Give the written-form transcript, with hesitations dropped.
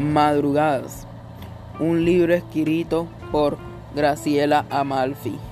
Madrugadas, un libro escrito por Graciela Amalfi.